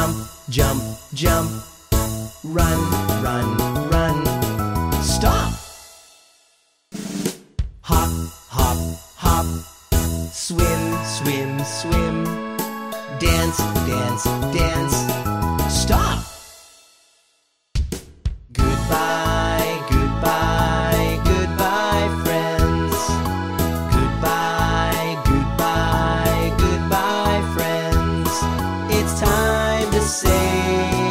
Jump, jump, jump. Run, run, run. Stop! Hop, hop, hop. Swim, swim, swim. Dance, dance, dance. Stop! It's time to say